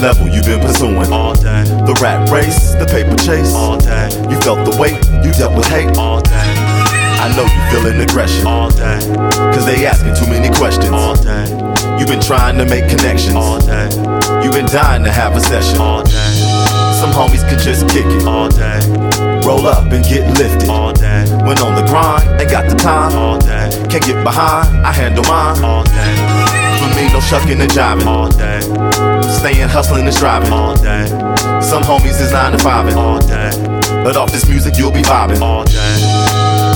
that level you've been pursuing all day. The rat race, the paper chase all day. You felt the weight, you dealt with hate all day. I know you feeling aggression all day, cause they asking too many questions all day. You've been trying to make connections all day. You've been dying to have a session all day. Some homies can just kick it all day. Roll up and get lifted all day. When on the grind, ain't got the time all day. Can't get behind, I handle mine all day. For me, no shucking and jiving all day. Staying hustling and striving all day. Some homies is 9 to 5 all day. But off this music, you'll be vibing all day.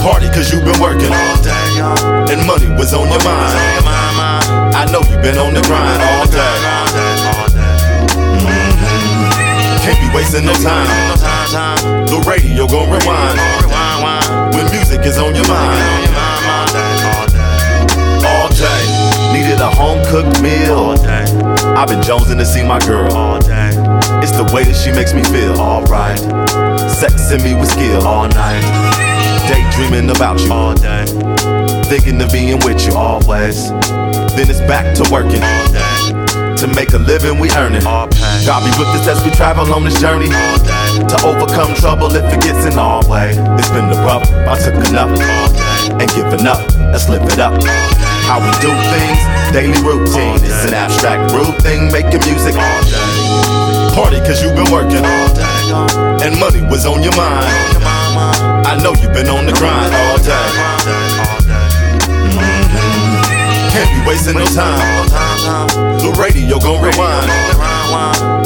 Party cause you've been working all day, and money was on your mind. I know you've been on the grind all day. Can't be wasting no time. The radio gon' rewind when music is on your mind. All day. Needed a home-cooked meal all day. I've been jonesing to see my girl all day. It's the way that she makes me feel alright. Sexing me with skill all night. Daydreaming about you all day. Thinking of being with you always. Then it's back to working all day. To make a living we earn it all day. God be with us as we travel on this journey all day. To overcome trouble if it gets in our way. It's been the rough, I took enough all day. Ain't giving up, let's live it up. How we do things, daily routine. It's an abstract root thing, making music all day. Party cause you've been working all day, and money was on your mind. I know you've been on the grind all day. Can't be wasting no time. The radio gon' rewind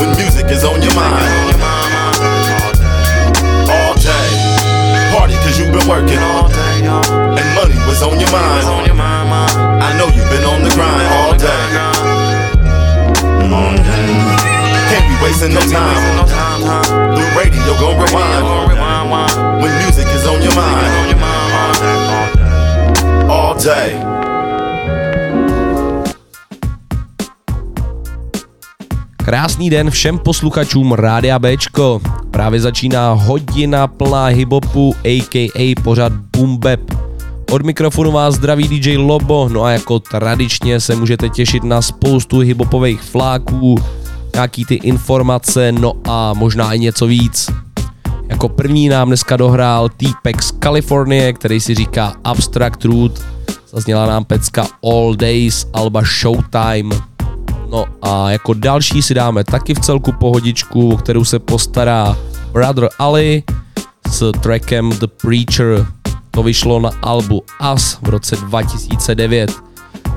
when music is on your mind. All day. Party cause you've been working all day, and money was on your mind. I know you've been on the grind all day. Can't be wasting no time. The radio gon' rewind when music is on your mind. All day. Krásný den všem posluchačům Rádia Bčko. Právě začíná hodina plná hiphopu, a.k.a. pořad Boom Bap. Od mikrofonu vás zdraví DJ Lobo, no a jako tradičně se můžete těšit na spoustu hiphopových fláků, nějaký ty informace, no a možná i něco víc. Jako první nám dneska dohrál T-Pack z Kalifornie, který si říká Abstract Root. Zazněla nám pecka All Days, alba Showtime. No a jako další si dáme taky v celku pohodičku, o kterou se postará Brother Ali s trackem The Preacher. To vyšlo na albu Us v roce 2009.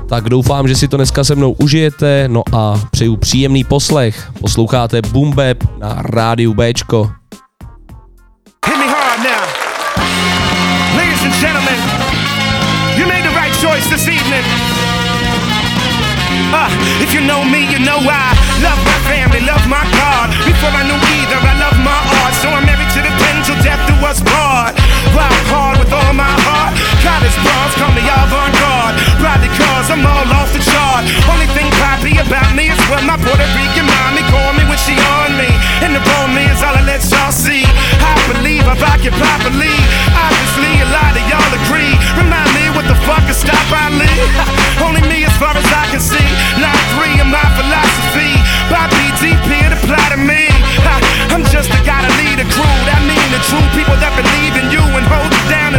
Tak doufám, že si to dneska se mnou užijete, no a přeju příjemný poslech. Posloucháte Boom Bap na Rádiu Bčko. If you know me, you know I love my family, love my God. Before I knew either, I love my art. So I'm married to the pen till death do us part. Rock hard with all my heart. College bros call me avant-garde. Ride the cars, I'm all off the chart. Only thing poppy about me is when my Puerto Rican mommy call me when she on me. And the bone me is all I let y'all see. I believe I've occupied properly. Obviously a lot of y'all agree. Remind me what the fuck is Stop Ali. Only me as far as I can see. Line 3 in my philosophy. Bobby DP it apply to me. I'm just a gotta lead a crew. That mean the true people that believe in you and hold it down.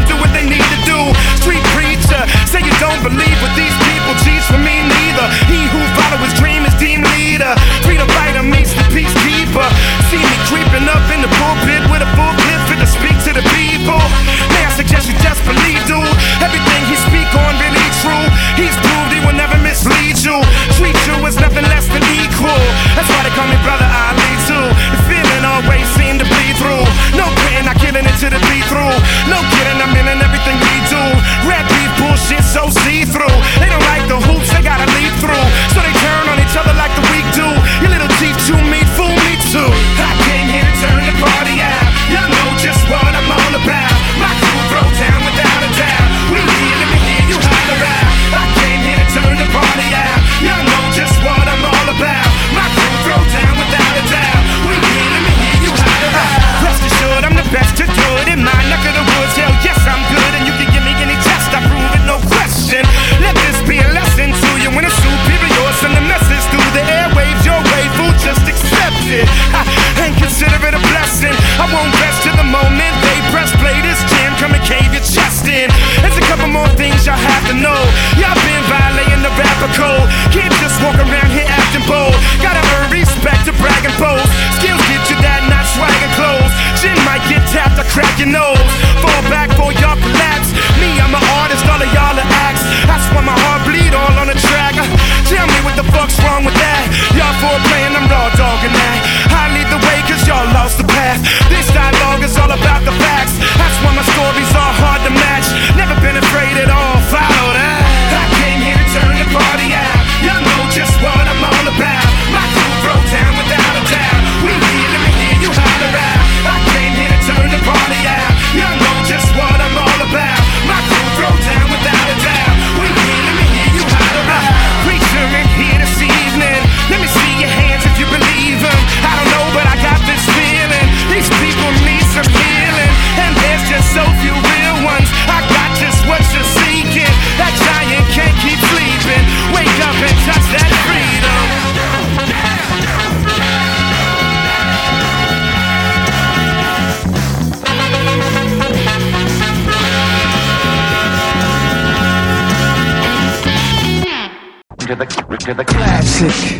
Classic.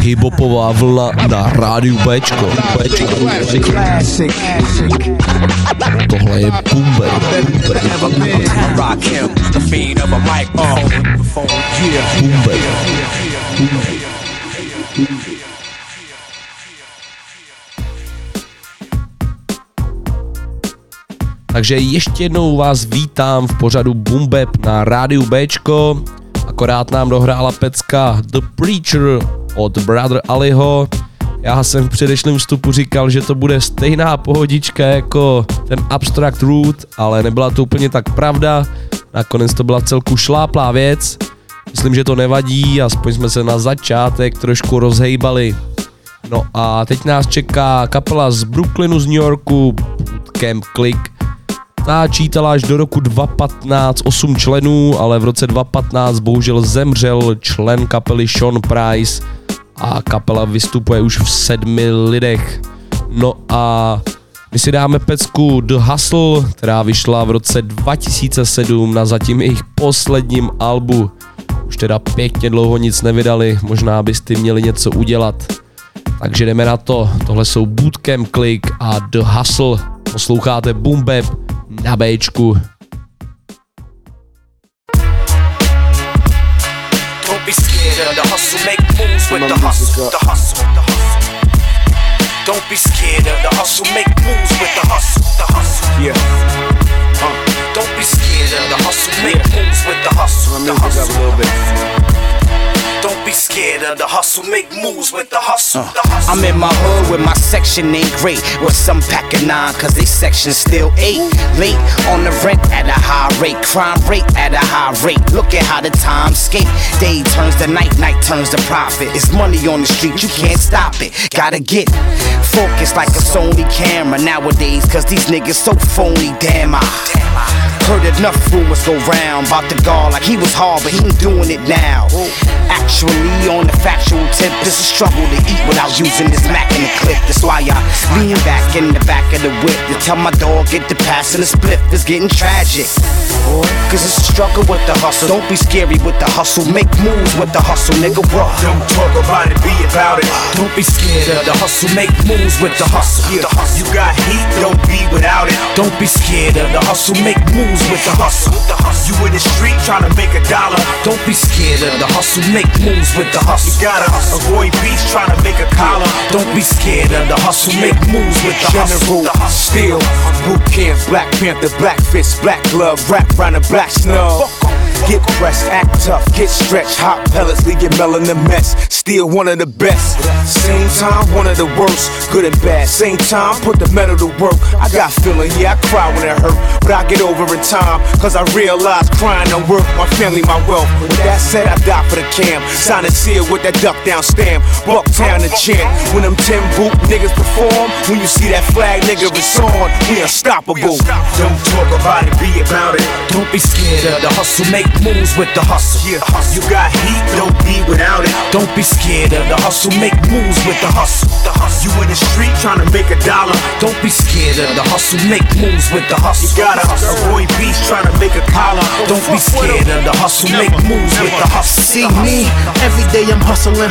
Hiphopová vlna na Rádiu Bčko. Classic. Tohle je Boom Bap. Boom Bap. Takže ještě jednou vás vítám v pořadu Boom Bap na Rádiu Bčko. Akorát nám dohrála pecka The Preacher od Brother Aliho. Já jsem v předešlém vstupu říkal, že to bude stejná pohodička jako ten Abstract Root, ale nebyla to úplně tak pravda. Nakonec to byla vcelku šláplá věc. Myslím, že to nevadí, aspoň jsme se na začátek trošku rozhejbali. No a teď nás čeká kapela z Brooklynu z New Yorku, Boot Camp Click. Ta čítala až do roku 2015 8 členů, ale v roce 2015 bohužel zemřel člen kapely Sean Price a kapela vystupuje už v 7 lidech. No a my si dáme pecku The Hustle, která vyšla v roce 2007 na zatím jejich posledním albu. Už teda pěkně dlouho nic nevydali, možná byste měli něco udělat. Takže jdeme na to, tohle jsou Boot Camp Click a The Hustle, posloucháte Boom Bap na Bčku. Don't be scared of the hustle, make moves with the hustle, the hustle, the hustle. Don't be scared of the hustle, make moves with the hustle, the hustle. Yeah. Don't be scared of the hustle, make moves with the hustle, the hustle. Don't be scared of the hustle, make moves with the hustle, the hustle. I'm in my hood with my section ain't great. With some pack of 9 cause they section still 8. Late on the rent at a high rate. Crime rate at a high rate. Look at how the time skate. Day turns to night, night turns to profit. It's money on the street, you can't stop it. Gotta get focused like a Sony camera nowadays. Cause these niggas so phony, damn I. Heard enough rumors go round about the guard like he was hard, but he ain't doing it now. Actually, on the factual tip, it's a struggle to eat without using this Mac in the clip. That's why I lean back in the back of the whip to tell my dog get the pass and the split. It's getting tragic. Cause it's a struggle with the hustle. Don't be scary with the hustle. Make moves with the hustle, nigga, bro. Don't talk about it, be about it. Don't be scared of the hustle. Make moves with the hustle. The hustle. You got heat, don't be without it. Don't be scared of the hustle. Make moves with the hustle, the hustle. You in the street trying to make a dollar. Don't be scared of the hustle. Make moves with the hustle. You gotta avoid beats trying to make a collar. Don't be scared of the hustle. Make moves with the hustle. The hustle. Still, boot camp, Black Panther, black fist, black glove, wrap round a black snub. Get pressed, act tough, get stretched. Hot pellets, leave your melon a mess. Still one of the best. Same time, one of the worst. Good and bad. Same time, put the metal to work. I got feeling, yeah, I cry when it hurt, but I get over it. Time, cause I realize crying don't work, my family, my wealth. With that said, I die for the cam. Sign and seal with that duck down stamp. Buck down the chin. When them 10 boot niggas perform, when you see that flag, nigga, it's on. We unstoppable. Don't talk about it, be about it. Don't be scared of the hustle. Make moves with the hustle. You got heat, don't be without it. Don't be scared of the hustle. Make moves with the hustle. You in the street trying to make a dollar. Don't be scared of the hustle. Make moves with the hustle. You gotta avoid trying to make a collar. Don't be scared of the hustle. Make moves with the hustle. See me, every day I'm hustling.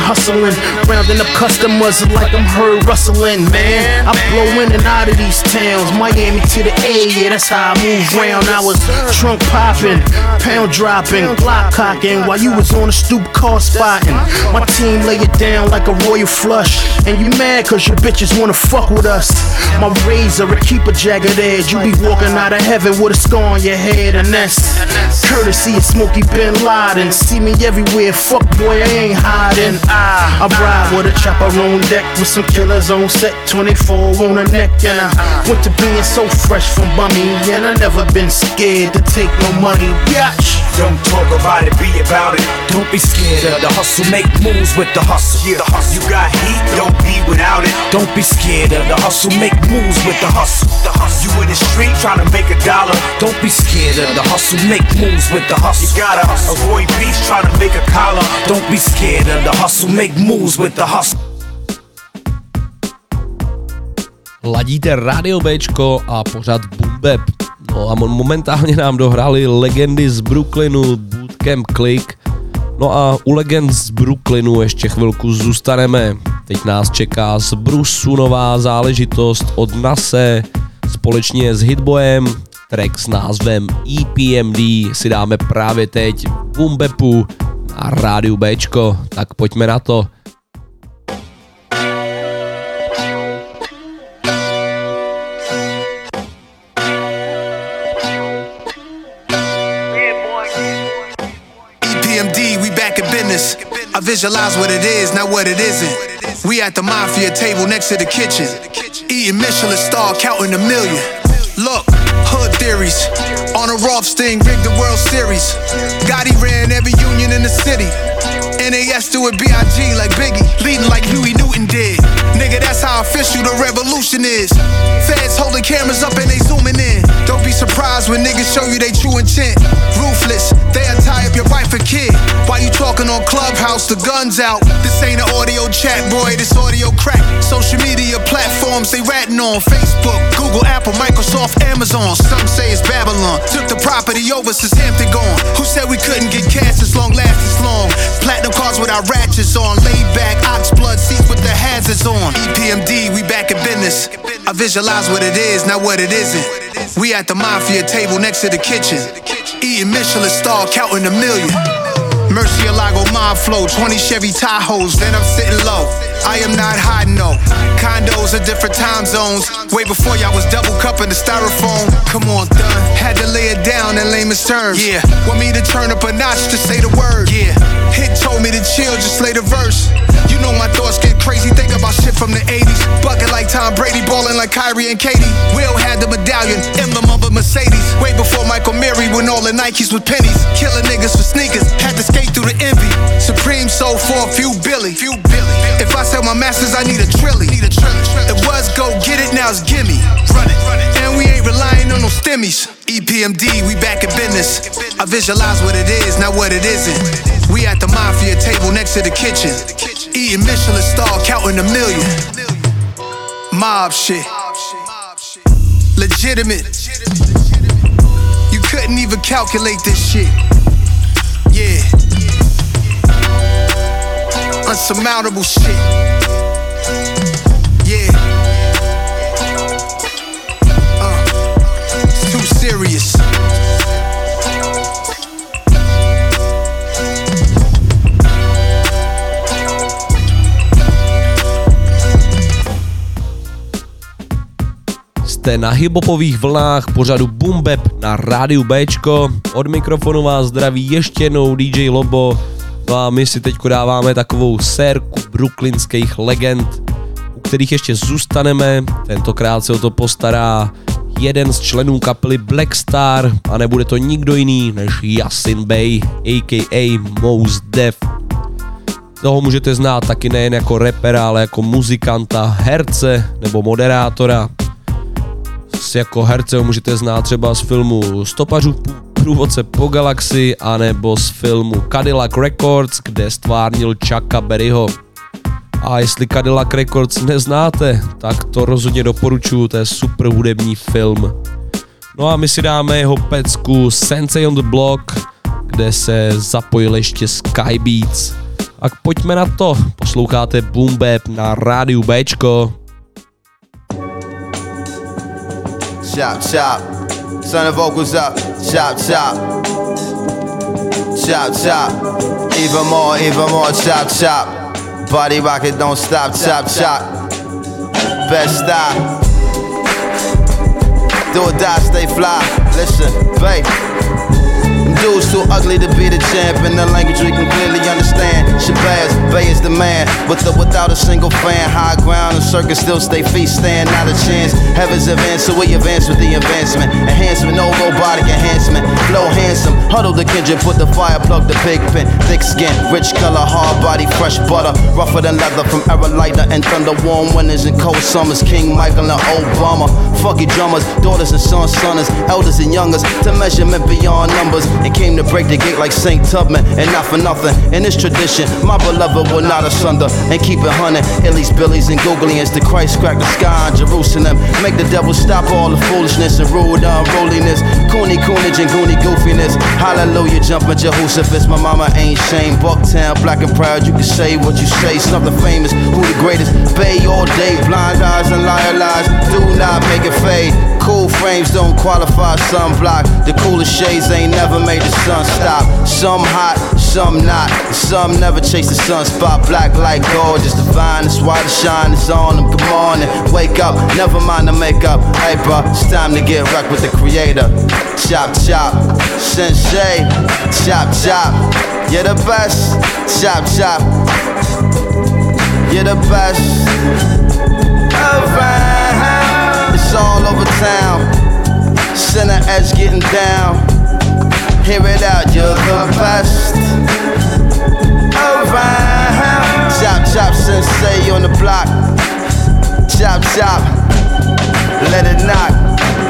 Rounding up customers like I'm Heard rustling, man. I'm blowing in and out of these towns. Miami to the A, yeah, that's how I move round. I was trunk popping, pound dropping, block cocking, while you was on the stoop car spotting. My team lay it down like a royal flush. And you mad cause your bitches wanna fuck with us. My razor, it keep a jagged edge. You be walking out of heaven with a scar on your head, and that's courtesy of Smokey Bin Laden. See me everywhere, fuck boy, I ain't hiding. I ride with a chopper on deck with some killers on set, 24 on the neck, and I went to being so fresh from bummy, and I never been scared to take no money, bitch. Don't talk about it, be about it. Don't be scared of the hustle. Make moves with the hustle. The hustle. You got heat, don't be without it. Don't be scared of the hustle. Make moves with the hustle. The hustle. You in the street trying to make a dollar. Don't be scared of the hustle, make moves with the hustle. You gotta avoid beats trying to make a collar. Don't be scared of the hustle, make moves with the hustle. Ladíte Rádio Bčko a pořad Boom Bap. No a momentálně nám dohráli legendy z Brooklynu, Boot Camp Click. No a u legend z Brooklynu ještě chvilku zůstaneme. Teď nás čeká z Brusu nová záležitost od Nase. Společně s Hitboyem track s názvem EPMD si dáme právě teď v Boom Bapu na Rádiu Bčko. Tak pojďme na to. I visualize what it is, not what it isn't. We at the mafia table next to the kitchen, eating Michelin star, counting a million. Look, hood theories on a Rothstein, rigged the World Series. Gotti ran every union in the city. NAS do it B.I.G. like Biggie, leading like Huey Newton did. Nigga, that's how official the revolution is. Feds holding cameras up and they zooming in. Don't be surprised when niggas show you they true intent. Ruthless, they'll tie up your wife and kid. While you talking on Clubhouse, the guns out. This ain't an audio chat, boy, this audio crack. Social media platforms they ratting on. Facebook, Google, Apple, Microsoft, Amazon. Some say it's Babylon. Took the property over since Hampton gone. Who said we couldn't get cash as long, last as long? Platinum cars with our ratchets on. Laid back, ox blood seats with the hazards on. EPMD, we back in business. I visualize what it is, not what it isn't. We at the mafia table next to the kitchen, eating Michelin star, counting a million. Murcielago mob flow, 20 Chevy Tahoes, then I'm sitting low. I am not hiding no. Condos in different time zones. Way before y'all was double cupping the styrofoam. Come on, done. Had to lay it down in lamest terms. Yeah, want me to turn up a notch to say the word. Yeah, Hit told me to chill, just lay the verse. You know my thoughts get crazy, think about shit from the 80s. Bucket like Tom Brady, ballin' like Kyrie and Katie. Will had the medallion, emblem of a Mercedes. Way before Michael Mary, when all the Nikes was pennies. Killing niggas for sneakers, had to skate through the envy. Supreme sold for a few billy. If I sell my masters, I need a trillion. It was go get it, now it's gimme. Run it. And we ain't relying on no stimmies. EPMD, we back in business. I visualize what it is, not what it isn't. We at the mafia table next to the kitchen, eating Michelin star, counting a million. Mob shit. Legitimate. You couldn't even calculate this shit. Yeah. Unsurmountable shit. Yeah. It's too serious. Jste na hiphopových vlnách pořadu Boom Bap na Rádiu Bčko. Od mikrofonu vás zdraví ještě jednou DJ Lobo. No a my si teď dáváme takovou sérku brooklynských legend, u kterých ještě zůstaneme. Tentokrát se o to postará jeden z členů kapely Black Star a nebude to nikdo jiný než Yasin Bey, a.k.a. Mos Def. Toho můžete znát taky nejen jako rapera, ale jako muzikanta, herce nebo moderátora. Jako herce ho můžete znát třeba z filmu Stopařův průvodce po galaxii anebo z filmu Cadillac Records, kde stvárnil Chucka Berryho. A jestli Cadillac Records neznáte, tak to rozhodně doporučuju, to je super hudební film. No a my si dáme jeho pecku Sensei on the Block, kde se zapojil ještě Skybeats. Tak pojďme na to, posloucháte Boom Bap na Rádiu Bčko. Chop, chop, turn the vocals up, chop, chop. Chop, chop, even more, chop, chop. Body rocket, don't stop, chop, chop. Best stop. Do or die, stay fly, listen, babe. Dude's too ugly to be the champ in the language we can clearly understand. Shabazz, Bay is the man, without a single fan. High ground and circus still stay feet stand, not a chance. Heaven's advanced, so we advance with the advancement. Enhancement, no robotic enhancement. Flow handsome, huddle the kindred, put the fire, plug the big pin. Thick skin, rich color, hard body, fresh butter. Rougher than leather from era lighter and thunder. Warm winters and cold summers, King Michael and Obama. fuck you drummers, daughters and sons, sonners, elders and youngers, to measurement beyond numbers, and came to break the gate like St. Tubman, and not for nothing, in this tradition, my beloved will not asunder, and keep it hunting, Hillies, Billies, and Googlians, the Christ crack the sky in Jerusalem, make the devil stop all the foolishness, and rule the unruliness, Cooney coonage and goony goofiness, hallelujah, jumping Jehoshaphat, my mama ain't shame, Bucktown, black and proud, you can say what you say, something famous, who the greatest, Bay all day, blind eyes and liar lies, do not make it fade, cool frames don't qualify, sunblock, the coolest shades ain't never made the sun stop, some hot, some not, some never chase the sunspot, black like gold, just divine, that's why the shine is on them, come on and wake up, never mind the makeup, hey bruh, it's time to get wrecked with the creator, chop chop, sensei, chop chop, you're the best, chop chop, you're the best, around, it's all over town, center edge getting down, hear it out, you're the best, around, chop chop, sensei on the block, chop chop, let it knock,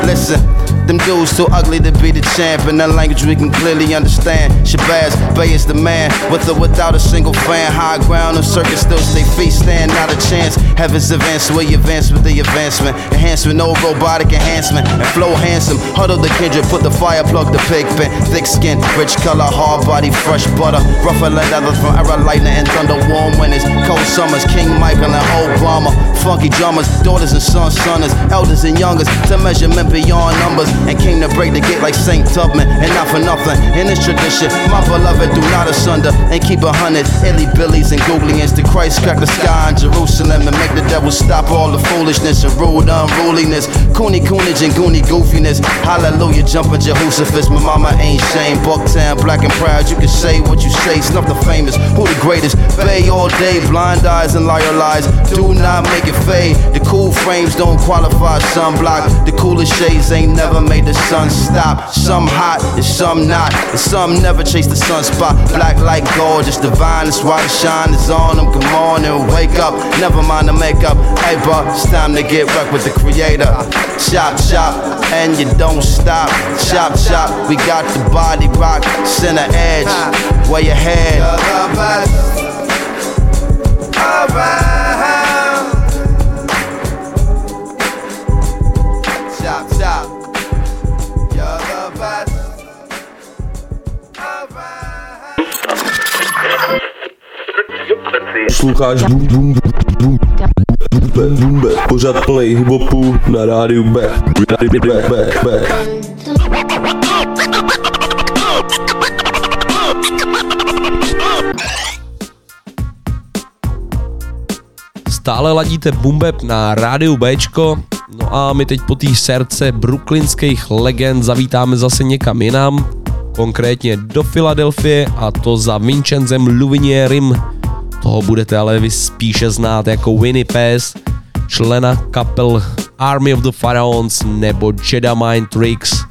listen. Them dudes too ugly to be the champ, in that language we can clearly understand. Shabazz Bey is the man, with or without a single fan. High ground, no circus, still stay feet stand, not a chance. Heaven's advance, we advance with the advancement. Enhancement, no robotic enhancement. And flow handsome, huddle the kindred, put the fire, plug the pigment. Thick skin, rich color, hard body, fresh butter. Rougher than leather from era lightning and thunder. Warm winters, cold summers, King Michael and Obama. Funky drummers, daughters and sons, sonners, elders and youngers, to measurement beyond numbers. And came to break the gate like St. Tubman, and not for nothing, in this tradition, my beloved do not asunder, and keep 100, illy billies and googlians, the Christ crack the sky in Jerusalem, and make the devil stop all the foolishness, and rule the unruliness, coony coonage and goony goofiness, hallelujah, jumping Jehoshaphat, my mama ain't shame, Bucktown, black and proud, you can say what you say, snuff the famous, who the greatest, bay all day, blind eyes and liar lies, do not make it fade, the cool frames don't qualify, sunblock, the coolest shades ain't never made the sun stop. Some hot and some not, and some never chase the sunspot. Black like gold, just divine. That's why the shine is on them. Come on and wake up. Never mind the makeup. Hey, bro, it's time to get wrecked with the creator. Chop, chop, and you don't stop. Chop, chop, we got the body rock. Center edge, where your head. Around. Chop, chop. Posloucháš Boom Bap, pořad plnej hiphopu na rádiu B. Stále ladíte Boom Bap na rádiu Bčko. No a my teď po té sérce brooklynských legend zavítáme zase někam jinam, konkrétně do Filadelfie, a to za Vincenzem Luvinierim. Toho budete ale vy spíše znát jako Winnie Paz, člena kapel Army of the Pharaohs nebo Jedi Mind Tricks.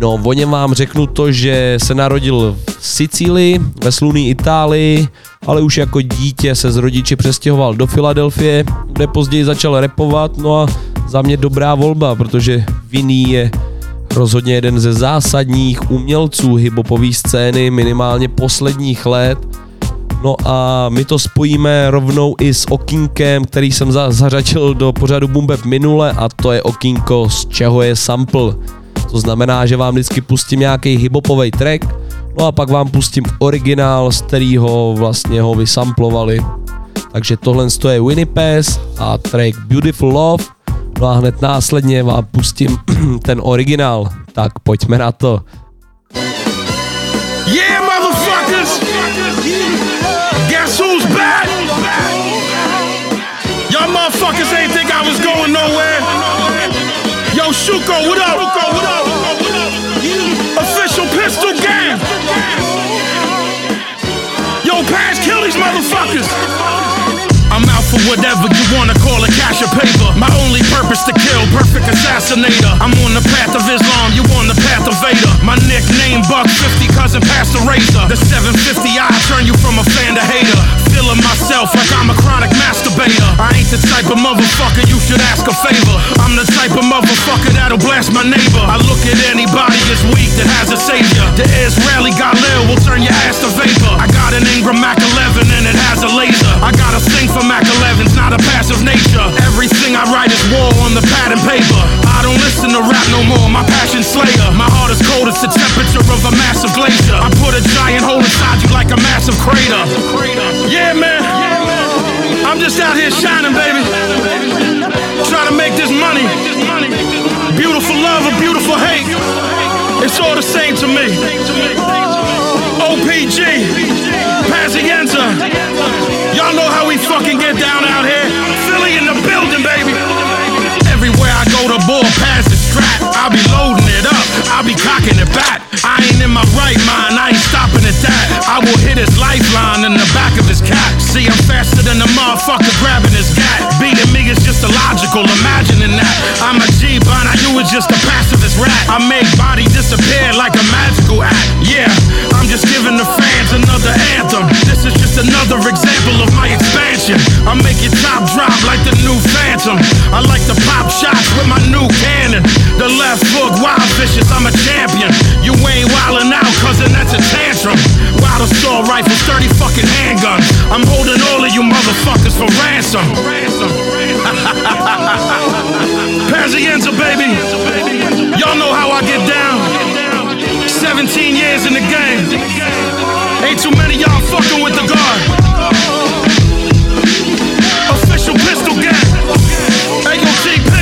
No, o něm vám řeknu to, že se narodil v Sicílii, ve slunné Itálii, ale už jako dítě se z rodiči přestěhoval do Filadelfie, kde později začal rapovat, no a za mě dobrá volba, protože Vinny je rozhodně jeden ze zásadních umělců hiphopové scény minimálně posledních let. No a my to spojíme rovnou i s okýnkem, který jsem zařadil do pořadu Boom Bap minule, a to je okýnko, z čeho je sample. To znamená, že vám vždycky pustím nějaký hiphopovej track, no a pak vám pustím originál, z kterého vlastně ho vysamplovali. Takže tohle je Winnie Paz a track Beautiful Love, no a hned následně vám pustím ten originál. Tak pojďme na to. Yeah, motherfuckers! Guess who's back? Y'all motherfuckers ain't think I was going nowhere. Yo, Shuko, what up? Official Pistol Gang. Yo, Paz, kill these motherfuckers. I'm out for whatever you wanna call it, cash or paper. My only purpose to kill, perfect assassinator. I'm on the path of Islam, you on the path of Vader. My nickname Buck 50, cousin past the razor. The 750 I turn you from a fan to hater. Feeling myself like I'm a chronic masturbator. I ain't the type of motherfucker you should ask a favor. I'm the type of motherfucker that'll blast my neighbor. I look at anybody as weak that has a savior. The Israeli Galil will turn your ass to vapor. I got an Ingram Mac 11 and it has a laser. I got a thing for Mac 11's, not a passive nature. Everything I write is war on the pad and paper. I don't listen to rap no more, my passion slayer. My heart is cold, it's the temperature of a massive glacier. I put a giant hole inside you like a massive crater. Yeah, man. I'm just out here shining, baby. Trying to make this money. Beautiful love or beautiful hate, it's all the same to me. OPG, Pazienza. Y'all know how we fucking get down out here. Philly in the building, baby. Everywhere I go, the ball passes strap. I be loading it up, I be cocking it back. I ain't in my right mind, I ain't stopping at that. I will hit his lifeline in the back of his cap. See, I'm faster than a motherfucker grabbing his gat. Beating me is just illogical, imagining that. I'm a G, but I knew it's just a pacifist rat. I make body disappear like a magical act. Yeah, I'm just giving the fans another anthem. This is just another example of my expansion. I make your top drop like the new Phantom. I like to pop shots with my new cannon. The left hook, wild vicious, I'm a champion. You ain't wildin' out, cousin, that's a tantrum. Wild assault rifles, 30 fucking handguns. I'm holding all of you motherfuckers for ransom. Pazienza, baby. Y'all know how I get down. 17 years in the game. Ain't too many y'all fucking with the guard. Official pistol gang. AOTP.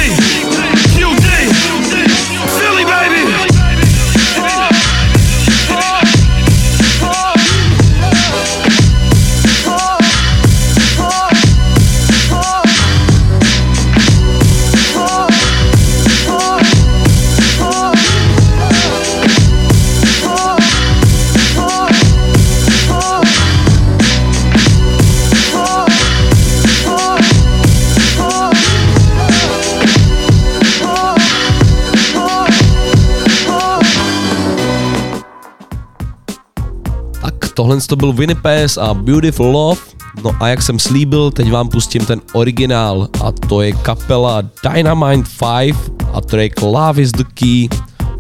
Tohle to byl Vinny Pace a Beautiful Love. No a jak jsem slíbil, teď vám pustím ten originál a to je kapela Dynamite 5 a track Love is the Key.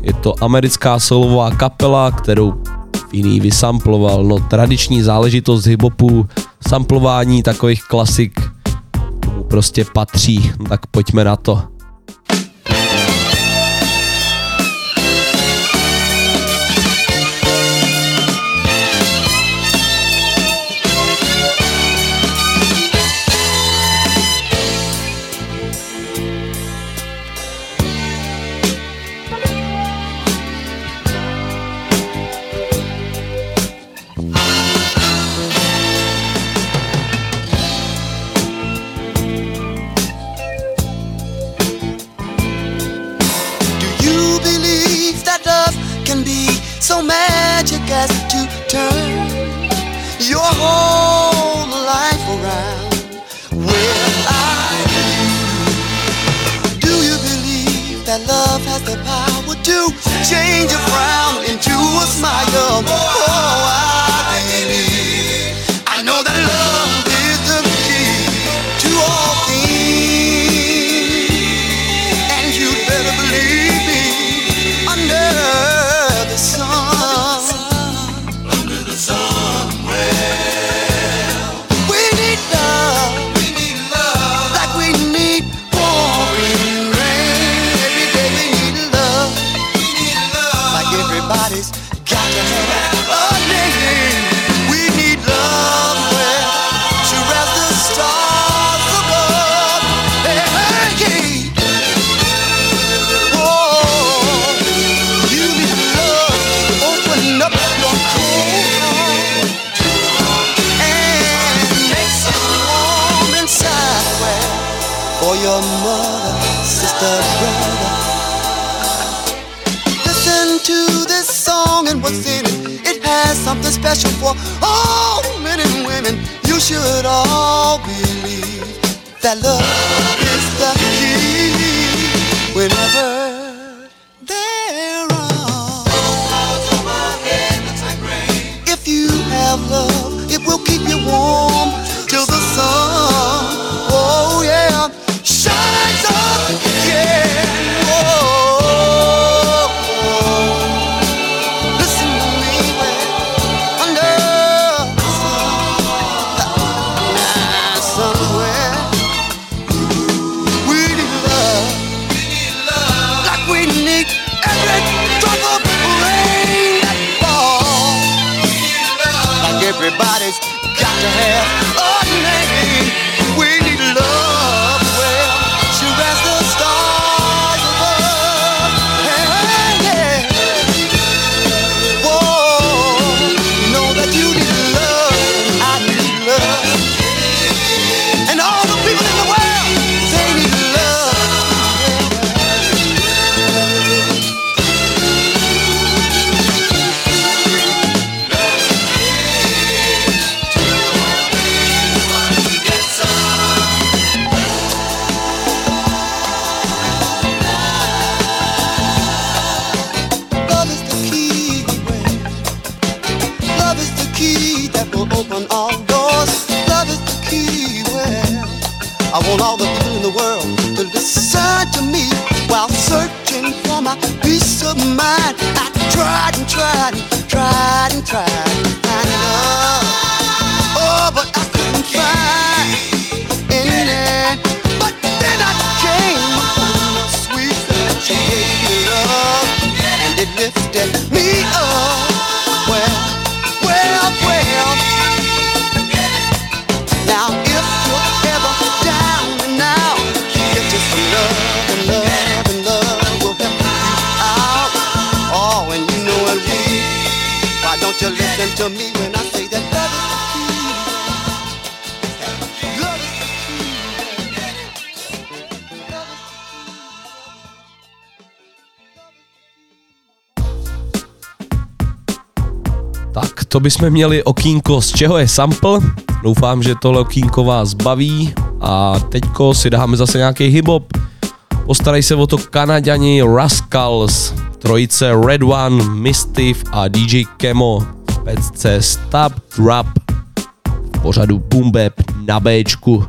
Je to americká soulová kapela, kterou jiný vysamploval. No tradiční záležitost hiphopu, samplování takových klasik tomu prostě patří, no, tak pojďme na to. Oh, yeah, shines up, yeah, whoa. every drop of rain that falls. Like everybody's got to have a name. We need love, well, sure as the stars above. Hey, yeah. Whoa, know that you need love, I need love. And all the people in the world, they need love. Love is the key, baby. Love is the key that will open all doors. Love is the key, well, I want all the people in the world to listen to me while searching for my peace of mind. I tried and tried and tried and tried and oh, but I couldn't find any. But then I came upon a sweet situation love, and it lifted me up. Well. Now if you're ever down and out, get you some love and love and love will help you out. Oh, and you know it really. Why don't you listen to me when I say that love is the key? Love is the key. Love is the Tak, to bychom měli okýnko, z čeho je sample. Doufám, že tohle okýnko vás baví. A teďko si dáme zase nějaký hip-hop. Postarají se o to Kanaďani Rascalz, trojice Red One, Mischief a DJ Camo v pecce Stop Drop v pořadu Boom Bap na Bčku.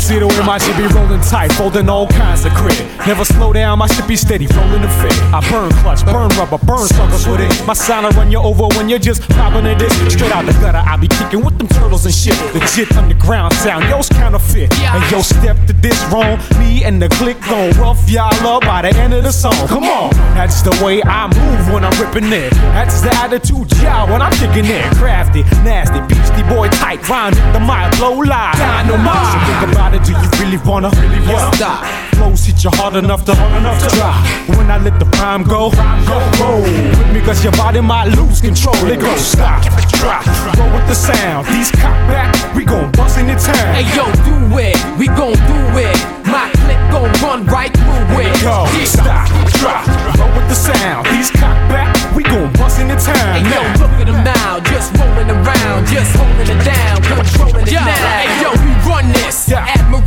See the way my shit be rolling tight, folding all kinds of crit. Never slow down, my shit be steady, rolling the fit. I burn clutch, burn rubber, burn suckers with it. My sign will run you over when you're just popping at this. Straight out the gutter, I be kicking with them turtles and shit. Legit underground sound, yo's counterfeit. And yo, step to this wrong, me and the click gon' rough y'all up by the end of the song. Come on, that's the way I move when I'm ripping it. That's the attitude y'all when I'm kicking it. Crafty, nasty, beastie boy tight, rhyme hit the mic, blow live, dynamite. So think about it. Do you really wanna, stop? Flows hit you hard enough to drop. When I let the prime go, roll with me, cause your body might lose control. It goes stop, drop, roll with the sound. These cock back, we gon' bust in the town. Hey yo, do it, we gon' do it. My clip gon' run right through it. Go, stop, drop, roll with the sound. These cock back, we gon' bust in the town. Hey yo, look at them now, just rolling around, just holding it down, controlling it now. Hey yo, we run this.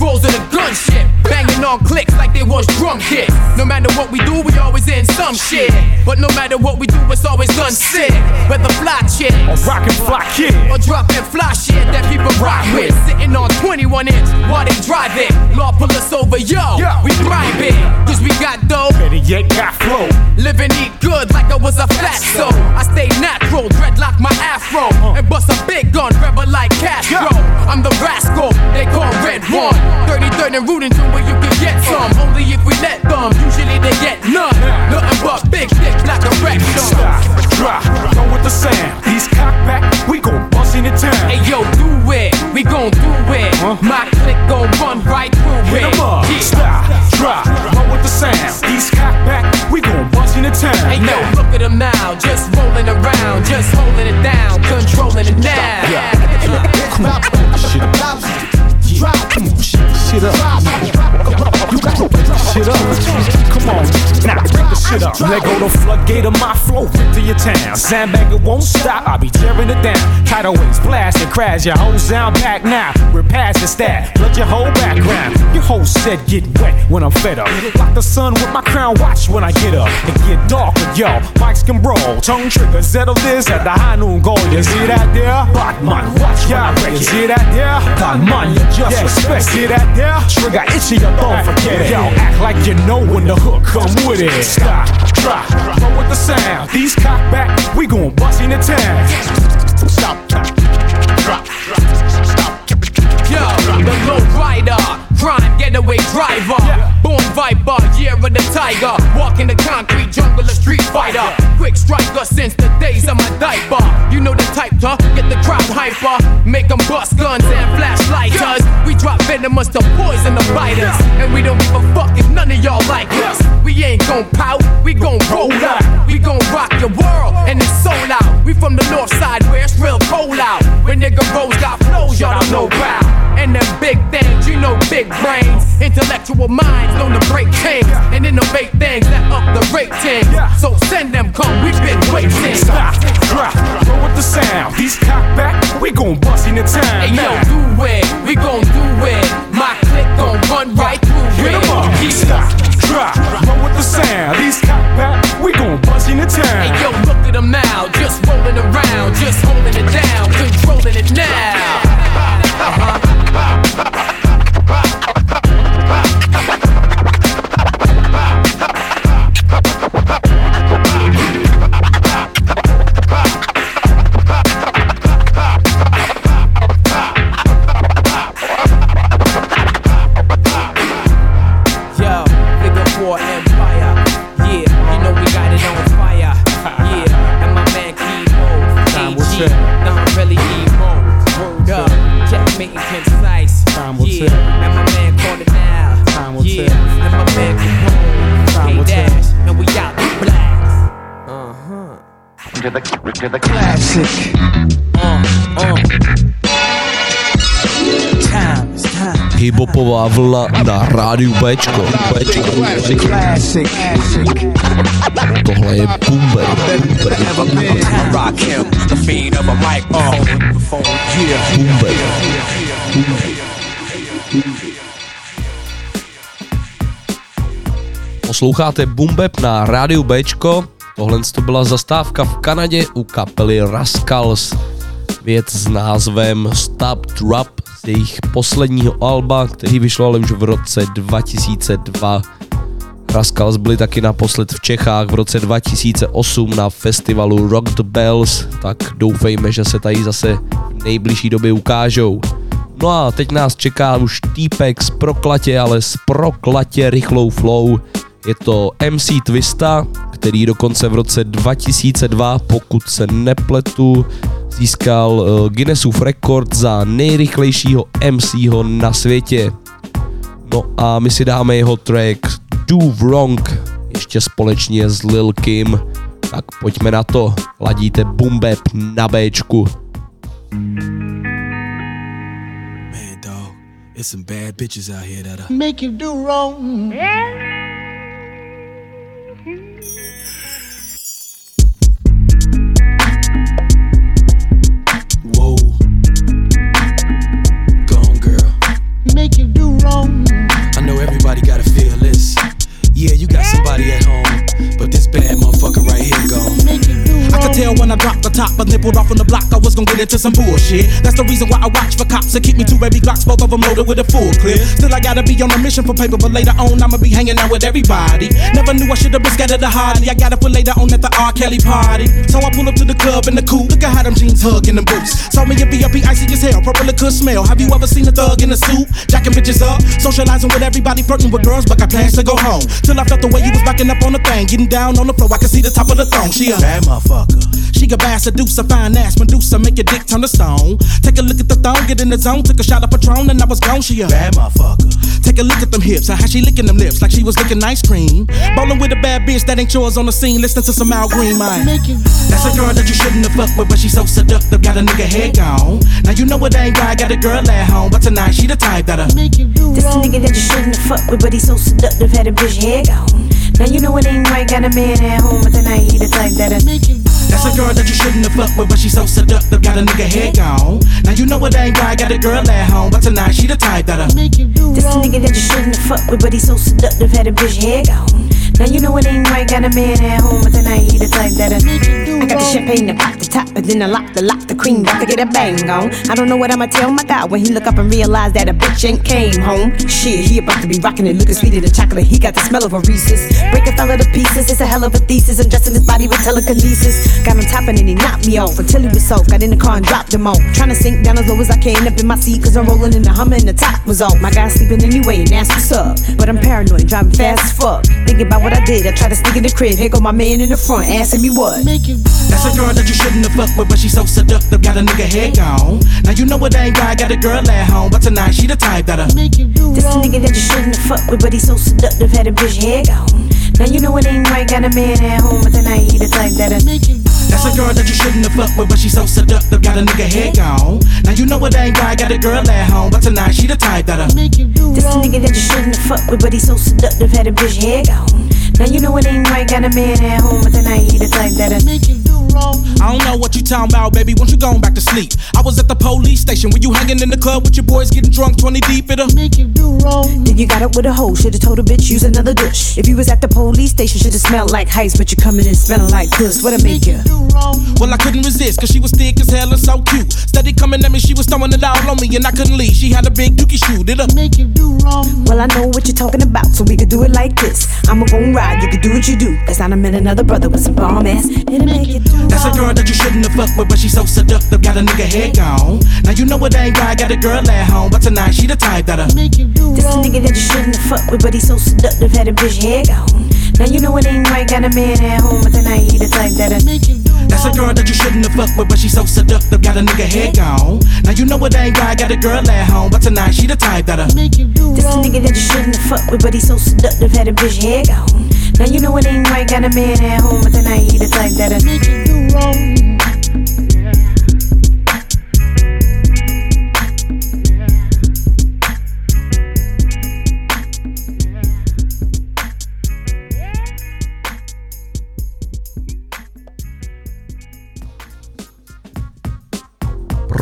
Rolls in a gunship, banging on clicks like they was drunk kids. No matter what we do, we always in some shit. But no matter what we do, it's always done sick. Whether fly chicks, or rockin' fly kids, or droppin' fly shit that people rock with. Sitting on 21 inch while they drive it. Law pull us over, yo, we thriving. Cause we got dough, better yet got flow. Live and eat good like I was a fat soul. I stay natural, dreadlock my afro, and bust a big gun, rebel like Castro. I'm the rascal, they call Red One. 33rd and rootin' to where you can get some. Only if we let them, usually they get none. Nothing but big dick like a wreck. Stop, drop, roll with the sound. These cock back, we gon' bust in the town. Hey yo, do it, we gon' do it. My click gon' run right through it. Hit 'em up, stop, drop, roll with the sound. These cock back, we gon' bust in the town. Hey yo, look at them now, just rolling around, just holding it down, controlling it now. Come on, drop, come on, shake the shit up. You got to break the shit up. Come on, now break the shit up. Let go the floodgate of my flow into your town. Sandbag, it won't stop, I be tearing it down. Tidal waves blast and crash, your whole sound back now. We're past the stat, let your whole background. Your whole set get wet when I'm fed up. Lock the sun with my crown, watch when I get up. It get dark with y'all, mics can roll. Tongue trigger, settle this at the high noon goal. You see that there? Batman, watch y'all break it. You see that there? Batman, you just respect. See that there? Trigger itchy, you don't forget it. Y'all act like you know when the hook come with it. Stop, drop, roll with the sound. These cock back, we gon' bust to town. Stop, drop, stop. Yo, the low rider, crime getaway driver, boom viper, year of the tiger, walking the concrete jungle, a street fighter, quick striker since the days of my diaper. You know the type, huh? Get the crowd hyper, make them bust guns and flashlighters. We drop venomous to poison the biters, and we don't give a fuck if none of y'all like us. We ain't gon' pout, we gon' roll up, we gon' rock your world and it's sold out. We from the north side where it's real cold out. When nigga rolls got flows, y'all don't know proud. And them big things, you know, big brains, intellectual minds known to break things and innovate things that up the rating. So send them, come, we've been waiting. Stop, drop, roll with the sound. These cock back, we gon' bust in the time. Hey now. Yo, do it, we gon' do it. My click gon' run right through it. Get 'em up, stop, drop, roll with the sound. These cock back, we gon' bust in the time. Hey yo, look at them now, just rolling around, just holding it down, controlling it now. The classic. Hiphopová vlna na Rádiu Bčko. Classic. Tohle je Boom Bap. Boom Bap. Posloucháte Boom Bap na Rádiu Bčko. Tohle to byla zastávka v Kanadě u kapely Rascalz. Věc s názvem Stop Drop z jejich posledního alba, který vyšlo ale už v roce 2002. Rascalz byli taky naposled v Čechách v roce 2008 na festivalu Rock the Bells, tak doufejme, že se tady zase v nejbližší době ukážou. No a teď nás čeká už T-Pack s proklatě, ale s proklatě rychlou flow. Je to MC Twista, který dokonce v roce 2002, pokud se nepletu, získal Guinnessův rekord za nejrychlejšího MCho na světě. No a my si dáme jeho track Do Wrong ještě společně s Lil Kim. Tak pojďme na to, ladíte Boom Bap na Bčku. Man, dog, there's some bad bitches out here that make you do wrong. Yeah. Yeah, you got somebody at home, but this bad motherfucker right here gone. I could tell when I dropped the top, I nibbled off on the block, I was gonna get into some bullshit. That's the reason why I watch for cops, to keep me two heavy Glocks, both of them loaded with a full clip. Still I gotta be on a mission for paper, but later on I'ma be hanging out with everybody. Never knew I should've been scared of the hottie, I got it for later on at the R. Kelly party. So I pull up to the club in the coupe, look at how them jeans hug in them boots. Saw me in VIP, icy as hell, purple it could smell. Have you ever seen a thug in a suit, jacking bitches up, socializing with everybody, flirting with girls, but I plans to go home. Till I felt the way you was backing up on the thing, getting down on the floor, I could see the top of the throne. She a bad motherfucker, she a bad seducer, fine ass medusa, make your dick turn to stone. Take a look at the thong, get in the zone, took a shot of Patron and I was gone. She a bad motherfucker, take a look at them hips and how she licking them lips like she was licking ice cream. Bowling with a bad bitch that ain't yours on the scene, listen to some Al Green mind. That's a girl that you shouldn't have fucked with, but she so seductive, got a nigga head gone. Now you know it ain't right, got a girl at home, but tonight she the type that'll make you do wrong. This nigga that you shouldn't have fucked with, but he's so seductive, had a bitch head. Now you know it ain't right, got a man at home, but tonight he the type that'll make you. That's a girl that you shouldn't have fucked with, but she so seductive, got a nigga head gone. Now you know it ain't right, got a girl at home, but tonight she the type that'll make you do wrong. This nigga that you shouldn't have fucked with, but he so seductive, had a bitch head gone. Now you know it ain't right, got a man at home, but tonight he the type that'll make you do wrong. I got the champagne in the pocket. top, and then I lock the lock. The queen about to get a bang on. I don't know what I'ma tell my guy when he look up and realize that a bitch ain't came home. Shit, he about to be rocking it, looking sweeter than chocolate. He got the smell of a Reese's. Break a fella to pieces, it's a hell of a thesis. I'm dressing his body with telekinesis. Got him topping and he knocked me off until he was soaked. Got in the car and dropped him off. Trying to sink down as low as I can up in my seat, cause I'm rolling in the Hummer and the top was off. My guy's sleeping anyway and that's what's up. But I'm paranoid, driving fast as fuck. Thinking about what I did, I tried to sneak in the crib. Here go my man in the front, asking me what. That's a girl that you shouldn't have fucked with, but she's so seductive, got a nigga head gone. Now you know it ain't right, got a girl at home, but tonight she the type that'll make you do. This a nigga that you shouldn't have fucked with, but he's so seductive, had a bitch head gone. Now you know it ain't right, got a man at home, but tonight he the type that'll make you do. That's a girl that you shouldn't have fucked with, but she's so seductive, got a nigga head gone. Now you know it ain't right, got a girl at home, but tonight she the type that'll make you do. This a nigga that you shouldn't have fucked with, but he's so seductive, had a bitch head gone. Now you know it ain't right, got a man at home, but tonight he the type that'll make you do wrong. I don't know what you talking about, baby, won't you go back to sleep? I was at the police station when you hanging in the club with your boys getting drunk 20 deep, it'll make you do wrong. Then you got up with a hoe, should've told a bitch use another dish. If you was at the police station, should've smelled like heist, but you coming in smelling like this, what'll make you? Well, I couldn't resist, cause she was thick as hell and so cute. Steady coming at me, she was throwing it all on me and I couldn't leave, she had a big dookie shoot, it'll make you do wrong. Well, I know what you're talking about, so we could do it like this. I'ma go and ride, you can do what you do, cause I done met another brother with some bomb ass, it'll make you do wrong. That's a girl that you shouldn't have fucked with, but she's so seductive, got a nigga head gone. Now you know it ain't right, got a girl at home, but tonight she the type that'll make you do wrong. This a nigga that you shouldn't have fucked with, but he's so seductive, had a bitch head gone. Now you know it ain't right, got a man at home, but tonight he the type that'll make you do wrong. That's a girl that you shouldn't have fucked with, but she's so seductive, got a nigga head gone. Now you know it ain't right, got a girl at home, but tonight she the type that'll make you do wrong. This a nigga that you shouldn't have fucked with, but he's so seductive, had a bitch head gone. Now you know it ain't right, got a man at home, but tonight he the type that'll make you do wrong.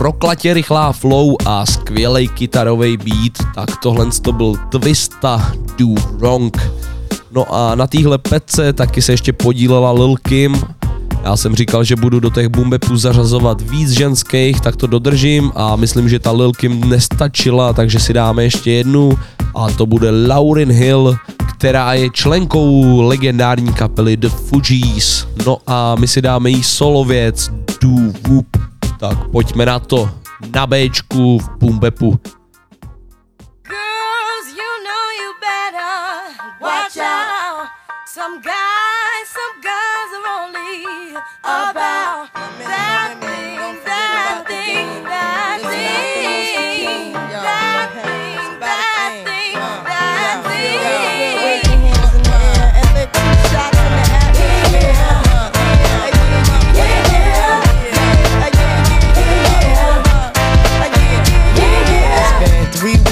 Proklatě rychlá flow a skvělej kytarový beat, tak tohle to byl Twista, Do Wrong. No a na téhle pece taky se ještě podílela Lil Kim. Já jsem říkal, že budu do těch Boom Bapů zařazovat víc ženských, tak to dodržím a myslím, že ta Lil Kim nestačila, takže si dáme ještě jednu a to bude Lauryn Hill, která je členkou legendární kapely The Fugees. No a my si dáme jí solověc Do Whoop. Tak pojďme na to, na Bčku v Boom Bapu. Girls, you know you better watch out. Some guys are only about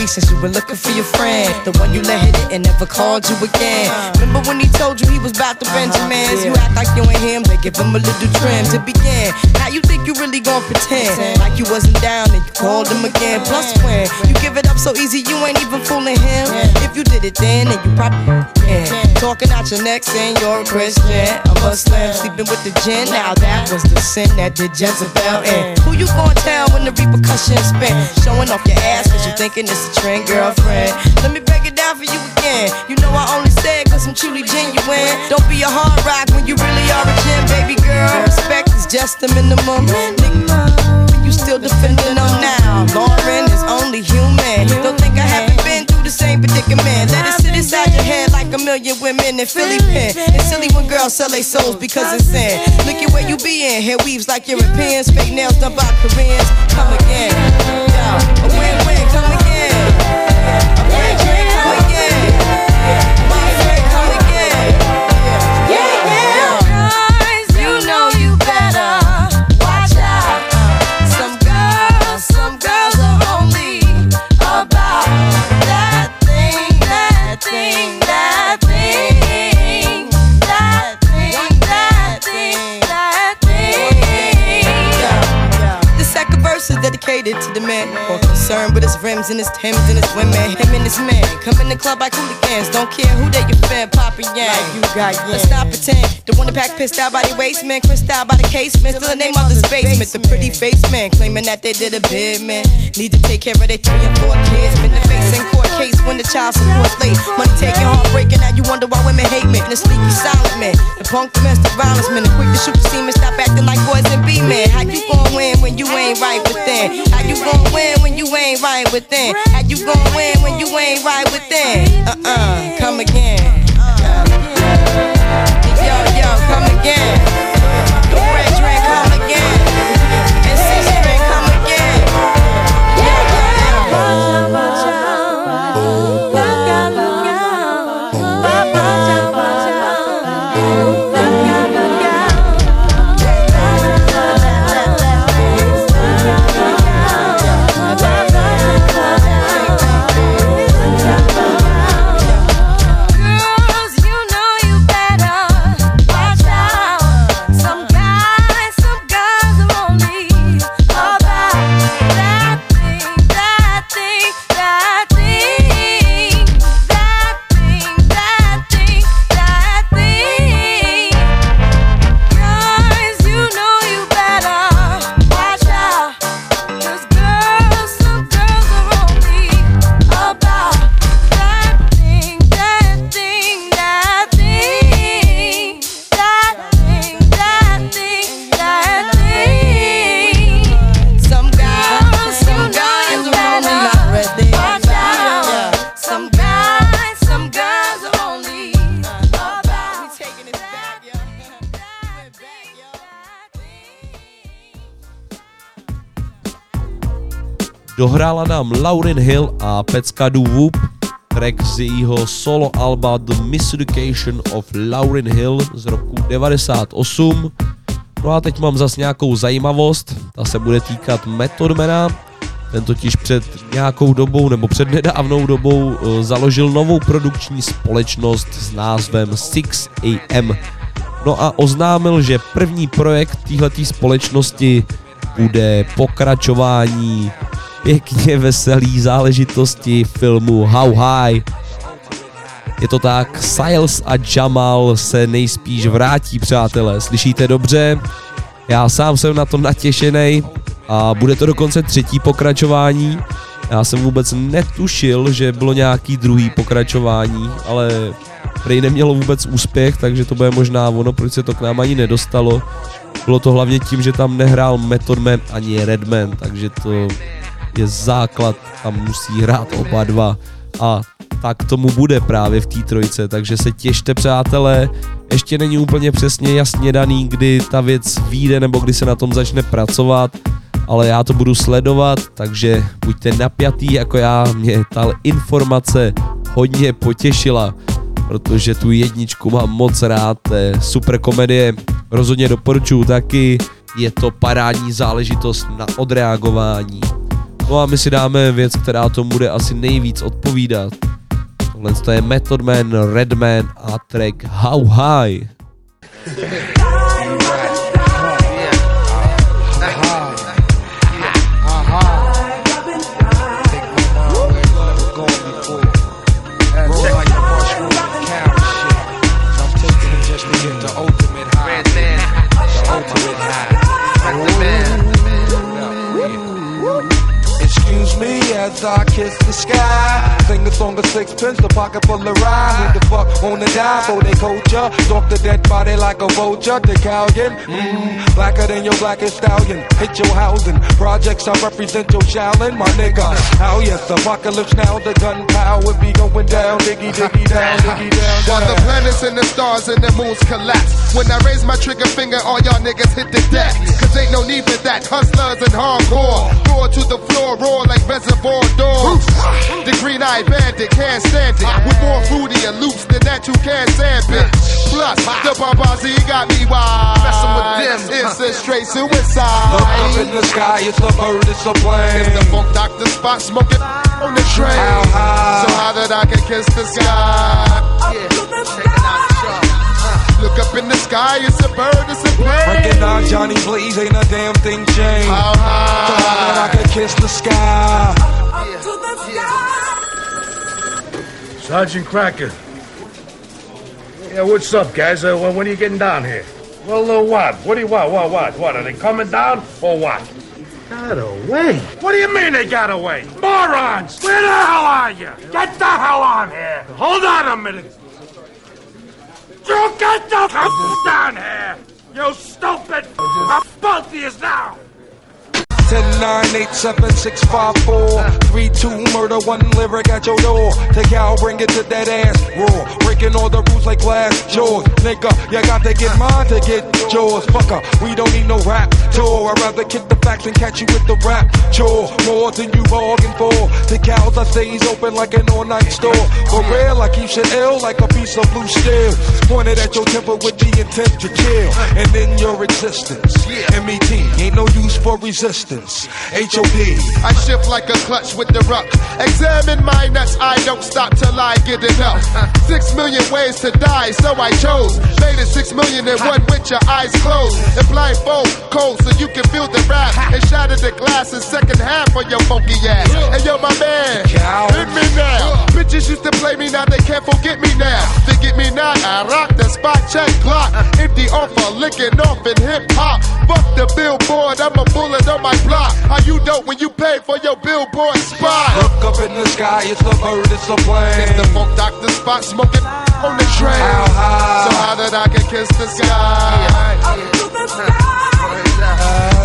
since you were looking for your friend, the one you let hit it and never called you again. Remember when he told you he was about to Benjamins? Yeah. You act like you and him, they give him a little trim to begin. Now you think you really gon' pretend like you wasn't down and you called him again. Plus when you give it up so easy, you ain't even fooling him. If you did it then you probably did. Talking out your neck saying you're a Christian, a Muslim, sleeping with the jinn. Now that was the sin that did Jezebel in. Who you gon' tell when the repercussions spin? Showing off your ass cause you thinking it's a trend, girlfriend. Let me break it down for you again. You know I only say it cause I'm truly genuine. Don't be a hard rock when you really are a gem, baby girl. Respect is just the minimum. Nigga, you still defending them now. Lauren is only human. Don't think I haven't been through the same predicament. Let it sit inside your head like a million women in Philly pen. It's silly when girls sell their souls because it's sin. Look at where you be in. Hair weaves like Europeans. Fake nails done by Koreans. Come again. Yo, a win-win. Come again. related to the man. More concerned with his rims and his Timbs and his women. Him and his man come in the club like hooligans. Don't care who they your fan, Papa Yang. Like you got yeah. Let's not pretend. The one that pack pissed out by the waist man, crissed out by the casement, still in their mother's basement. The pretty face man claiming that they did a bid man. Need to take care of their 3 and 4 kids. Been the face in court case when the child support late. Money taking, heartbreaking. Now you wonder why women hate men. The sneaky silent men, the punk domestic violence men, the quick to shoot the semen. Stop acting like boys and be men. How you gon' win when you ain't right within? How you gon' win when you ain't right within? How you gon' win when you ain't right within? Come again. Yo, come again. The red train, come again. And sister, come again. Dohrála nám Lauryn Hill a pecka Do Whoop, track z jejího solo alba The Miseducation of Lauryn Hill z roku 98. No a teď mám zase nějakou zajímavost, ta se bude týkat Method Mana. Ten totiž před nějakou dobou, nebo před nedávnou dobou založil novou produkční společnost s názvem 6AM. No a oznámil, že první projekt téhleté společnosti bude pokračování pěkně veselý záležitosti filmu How High. Je to tak, Siles a Jamal se nejspíš vrátí, přátelé, slyšíte dobře? Já sám jsem na to natěšenej a bude to dokonce 3. pokračování. Já jsem vůbec netušil, že bylo nějaký 2. pokračování, ale prej nemělo vůbec úspěch, takže to bude možná ono, proč se to k nám ani nedostalo. Bylo to hlavně tím, že tam nehrál Method Man ani Redman, takže to je základ, tam musí hrát oba dva a tak tomu bude právě v té trojce, takže se těšte, přátelé. Ještě není úplně přesně jasně daný, kdy ta věc vyjde nebo kdy se na tom začne pracovat, ale já to budu sledovat, takže buďte napjatý jako já, mě ta informace hodně potěšila, protože tu jedničku mám moc rád, to je super komedie, rozhodně doporučuji taky, je to parádní záležitost na odreagování. No a my si dáme věc, která tomu bude asi nejvíc odpovídat. Tohle to je Method Man, Redman a track How High. As I kiss the sky, sing a song of sixpence, a pocket full of rhyme. Need the fuck on the dime, so they culture. Stalk the dead body like a vulture. The Calgon, blacker than your blackest stallion. Hit your housing, projects I represent your challenge, my nigga. How yes, apocalypse now, the gunpowder be going down. Diggy, diggy, down, diggy, down. While the planets and the stars and the moons collapse, when I raise my trigger finger, all y'all niggas hit the deck. Cause ain't no need for that, hustlers and hardcore. Roar to the floor, roar like reservoir. Doors. The green-eyed bandit can't stand it. With more fruitier loops than that you can't stand it. Plus, the Bombazi got me wild. Messing with this, it's a straight suicide. Look up in the sky, it's a bird, it's a plane. It's the funk doctor spot, smoking on the train. How high? So high that I can kiss the sky. Yeah, taking out the shot. Look up in the sky, it's a bird, it's a plane. Recognize Johnny Blaze, ain't a damn thing changed. How high? So high that I can kiss the sky. Up to the sky. Sergeant Cracker. Yeah, what's up, guys? When are you getting down here? Well, what? What do you want? What? Are they coming down or what? Got away. What do you mean they got away? Morons! Where the hell are you? Get the hell on here! Hold on a minute! You get the hell down here! You stupid! I'm both of you now! 10, 9, 8, 7, 6, 5, 4 3, 2, murder, one lyric at your door. Take out, bring it to that ass roar. Breaking all the rules like glass jaws. Nigga, you got to get mine to get yours. Fucker, we don't need no rap tour. I'd rather kick the facts and catch you with the rap chore. More than you bargain for. Take out, I say he's open like an all-night store. For real, I keep shit ill like a piece of blue steel. Pointed at your temper with the intent to kill. And in your existence, M.E.T. ain't no use for resistance. H.O.D. I shift like a clutch with the ruck. Examine my nuts, I don't stop till I get it up. 6 million ways to die, so I chose. Made it 6 million in one with your eyes closed. And blindfold, cold, so you can feel the rap. And shatter the glass in second half on your funky ass. And yo, my man, hit me now. Bitches used to play me, now they can't forget me now. They get me now, I rock the spot, check clock. Empty offer, licking off in hip-hop. Fuck the billboard, I'm a bullet on my block. How you dope when you pay for your billboard spot? Look up in the sky, it's a bird, it's a plane. It's the funk doctor spot, smoking on the train. How high? So high that I can kiss the sky. Up to the sky.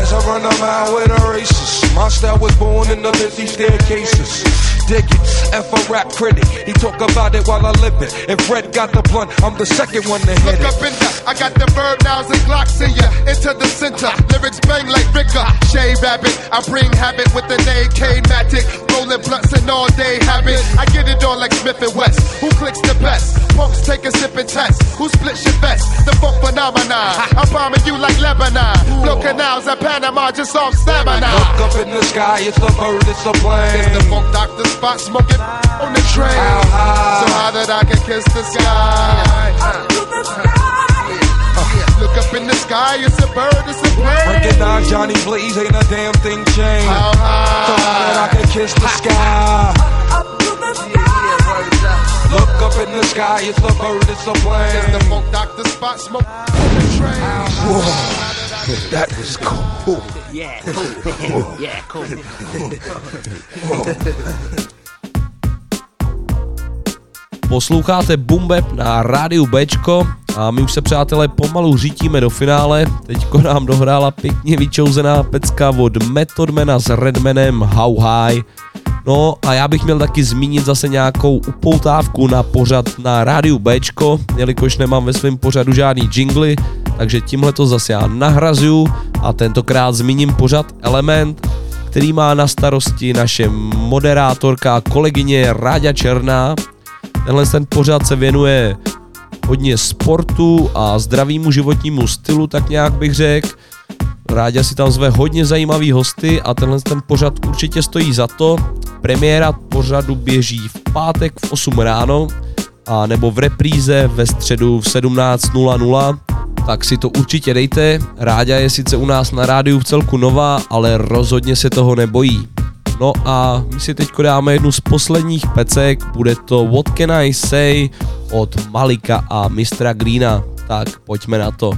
As I run a mile with a racist. My style was born in the busy staircases. Dig it, F a rap critic. He talk about it while I live it. If Red got the blunt, I'm the second one to hit it. Look up in the, I got the bird nows and Glocks in ya. Into the center, lyrics bang like Ricker. Shave habit, I bring habit with the AK-matic. Rolling blunts and all day habit. I get it on like Smith and West. Who clicks the best? Punks take a sip and test. Who splits your best? The funk phenomenon. I'm bombing you like Lebanon. Blow canals at Panama just off stamina. Look up in the sky, it's a bird, it's a plane. It's the funk doctor. Spot smoking on the train. How high? So high that I can kiss the sky. Up to the sky. Look up in the sky, it's a bird, it's a plane. Break it down, Johnny Blaze, ain't a damn thing changed. How high? So high that I can kiss the sky. Up to the sky. Look up in the sky, it's a bird, it's a plane. It's the funk doctor spot smoking on the train. Whoa. That was cool. Yeah, cool. Yeah, cool. Posloucháte Boom Bap na rádiu Bčko a my už se, přátelé, pomalu řítíme do finále. Teďko nám dohrála pěkně vyčouzená pecka od Method Mana s Redmanem How High. No a já bych měl taky zmínit zase nějakou upoutávku na pořad na rádiu Bčko, jelikož nemám ve svém pořadu žádný džingly, takže tímhle to zase já nahrazuju a tentokrát zmíním pořad Element, který má na starosti naše moderátorka a kolegyně Ráďa Černá. Tenhle ten pořad se věnuje hodně sportu a zdravému životnímu stylu, tak nějak bych řekl. Ráďa si tam zve hodně zajímavý hosty a tenhle ten pořad určitě stojí za to. Premiéra pořadu běží v pátek v 8 ráno a nebo v repríze ve středu v 17:00. Tak si to určitě dejte, Ráďa je sice u nás na rádiu vcelku nová, ale rozhodně se toho nebojí. No a my si teďko dáme jednu z posledních pecek, bude to What Can I Say od Malika a Mistra Greena, tak pojďme na to.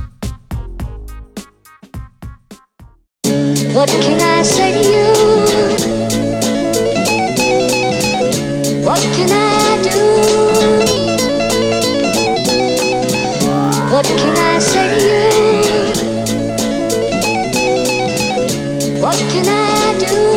What can I say to you? What can I do? What can I say to you? What can I do?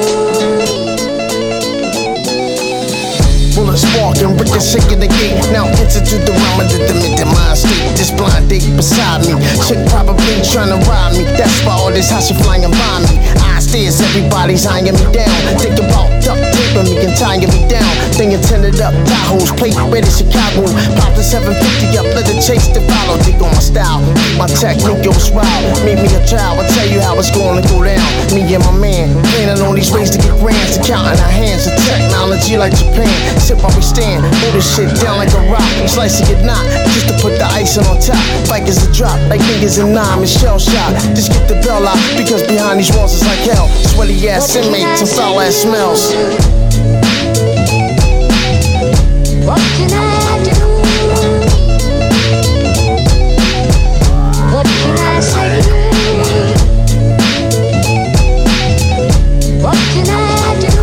Bullets walking, Rickers shaking again. Now institute the rhyme and determine the mindset. This blind date beside me, chick probably tryna rob me. That's why all this hot shit flying around me. I stairs, everybody's eyeing me down. Think about duct taping me and tying me down. Thing intended up, Tahoe's plate ready Chicago. Pop the 750 up, let the chase to follow. Dig on my style, my technique goes wild. Made me a child, I'll tell you how it's gonna go down. Me and my man, planning on these ways to get grands. To counting our hands, the technology like Japan. Sit while we stand, move this shit down like a rock. Slicing it not, just to put the icing on top. Bikers a drop, like niggas in nine and shell shot. Just get the bell out, because behind these walls is like hell. hell. Sweaty ass inmates and foul ass smells. What can I do? What can I say? What can I do?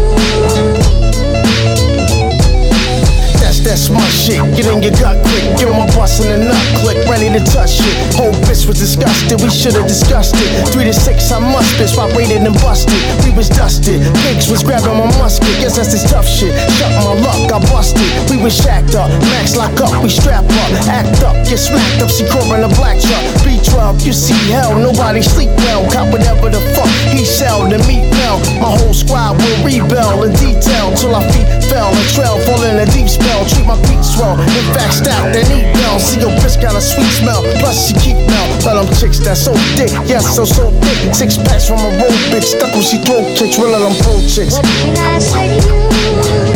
That's smart shit. Get in your gut quick. Give my boss in the nut click. Ready to touch it. Whole bitch was disgusted. We should've discussed it. 3 to 6, I must bitch. I waited and busted. We was dusted. Pigs was grabbing my musket. Guess that's this tough shit. Shut my luck. I busted. We was shacked up. Max lock up. We strap up. Act up. Get smacked up. See Cora in a black truck. B12. You see hell. Nobody sleep well. Cop whatever the fuck he sell to me well. My whole squad will rebel in detail till our feet fell. A trail fall in a deep spell. Treat my feet swell. In fact, stout. They need well. See your bitch got a sweet smell, plus she keep melt. But them chicks that's so thick, yes, so thick. 6 packs from a road bitch, stuck when she throw kicks, real them pro chicks. What can I say to you?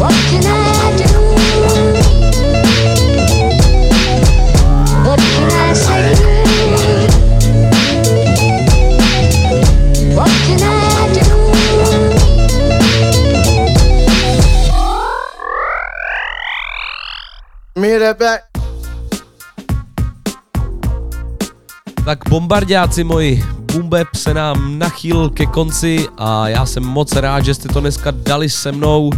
What can I do? What can I say to you? What can I do? Tak bombardáci moji, Boom Bap se nám nachýl ke konci a já jsem moc rád, že jste to dneska dali se mnou.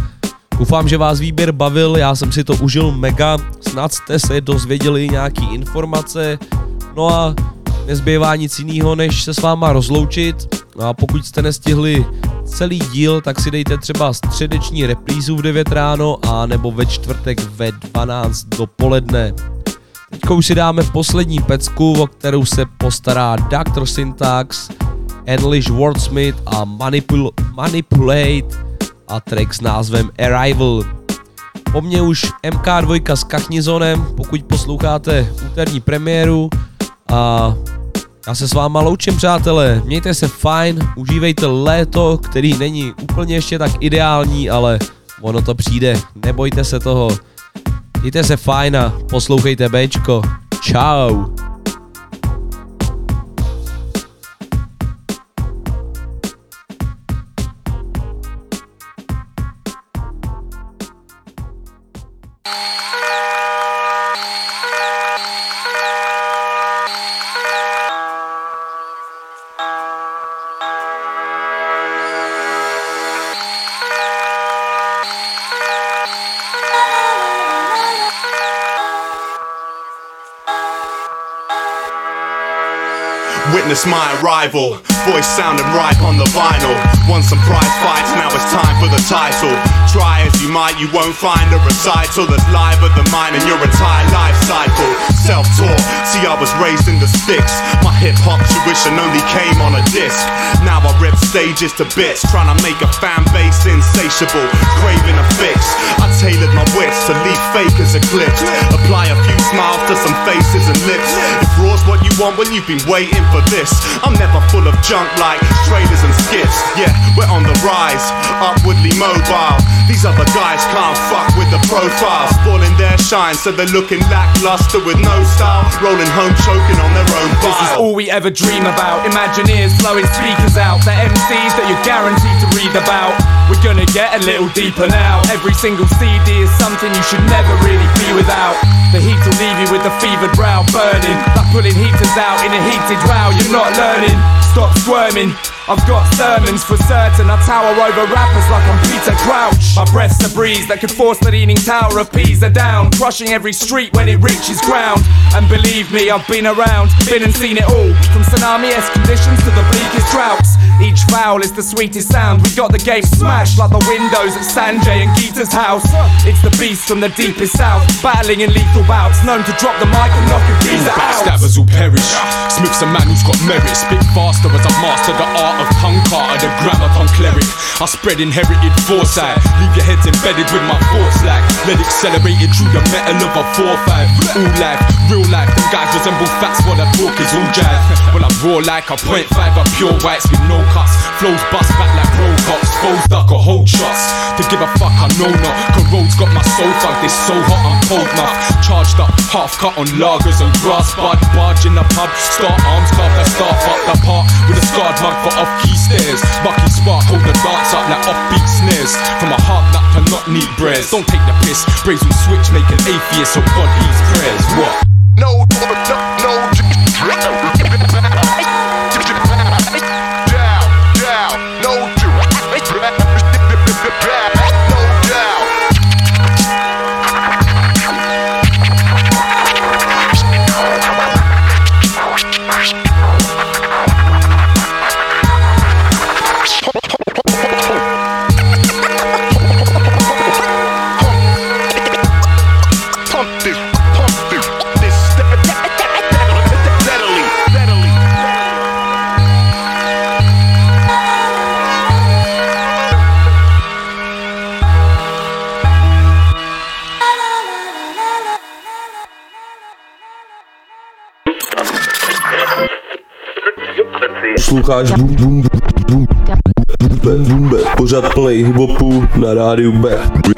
Doufám, že vás výběr bavil, já jsem si to užil mega, snad jste se dozvěděli nějaký informace. No a nezbývá nic jiného, než se s váma rozloučit. A pokud jste nestihli celý díl, tak si dejte třeba středeční reprízu v 9 ráno a nebo ve čtvrtek ve 12 dopoledne. Teďka už si dáme poslední pecku, o kterou se postará Dr. Syntax, English Wordsmith a Manipulate a track s názvem Arrival. Po mně už MK2 s Kachnizonem, pokud posloucháte úterní premiéru, a já se s váma loučím, přátelé, mějte se fajn, užívejte léto, který není úplně ještě tak ideální, ale ono to přijde, nebojte se toho. Mějte se fajn a poslouchejte Bčko. Čau. Witness my arrival, voice sounding right on the vinyl. Won some prize fights, now it's time for the title. Try as you might, you won't find a recital that's live at the mind in your entire life cycle. Self-taught, see I was raised in the sticks. My hip-hop tuition only came on a disc. Now I rip stages to bits, trying to make a fan base insatiable, craving a fix. I tailored my wits to leave fakers eclipsed. Apply a few smiles to some faces and lips. If raw's what you want when you've been waiting for this, I'm never full of junk like trailers and skits. Yeah, we're on the rise, upwardly mobile. These other guys can't fuck with the profile, spoiling their shine, so they're looking lackluster with no style, rolling home choking on their own bile. This is all we ever dream about. Imagineers blowing speakers out. They're MCs that you're guaranteed to read about. We're gonna get a little deeper now. Every single CD is something you should never really be without. The heat will leave you with a fevered brow burning, like pulling heaters out in a heated row. You're not learning, stop squirming. I've got sermons for certain. I tower over rappers like I'm Peter Crouch. My breath's a breeze that could force the leaning tower of Pisa down, crushing every street when it reaches ground. And believe me, I've been around, been and seen it all, from tsunami-esque conditions to the bleakest droughts. Each vowel is the sweetest sound. We got the game smashed like the windows at Sanjay and Geeta's house. It's the beast from the deepest south, battling in lethal bouts, known to drop the mic and knock a geezer out. Backstabbers will perish. Smith's a man who's got merit. Spit faster as I've mastered the art of punk art, the grammaton cleric. I spread inherited foresight. Leave your heads embedded with my thoughts like lead accelerated through the metal of a 4-5. All life, real life. Them guys resemble facts while their talk is all jive. Well, I'm Raw like a .5 of pure whites with no cuts. Flows bust back like robots. Foes duck or hold shots. To give a fuck I know not. Corrode's got my soul tugged. It's so hot I'm cold enough. Charged up, half cut on lagers and grass bud. Barge in the pub, start arms carved that star fucked apart. With a scarred mug for off key stairs. Bucky spark, hold the darts up like offbeat snares. From a hard nut to not need prayers. Don't take the piss, brains will switch, make an atheist. So God needs prayers, what? Posloucháš Boom Bap, pořad play hip-hopu na rádiu Bčko.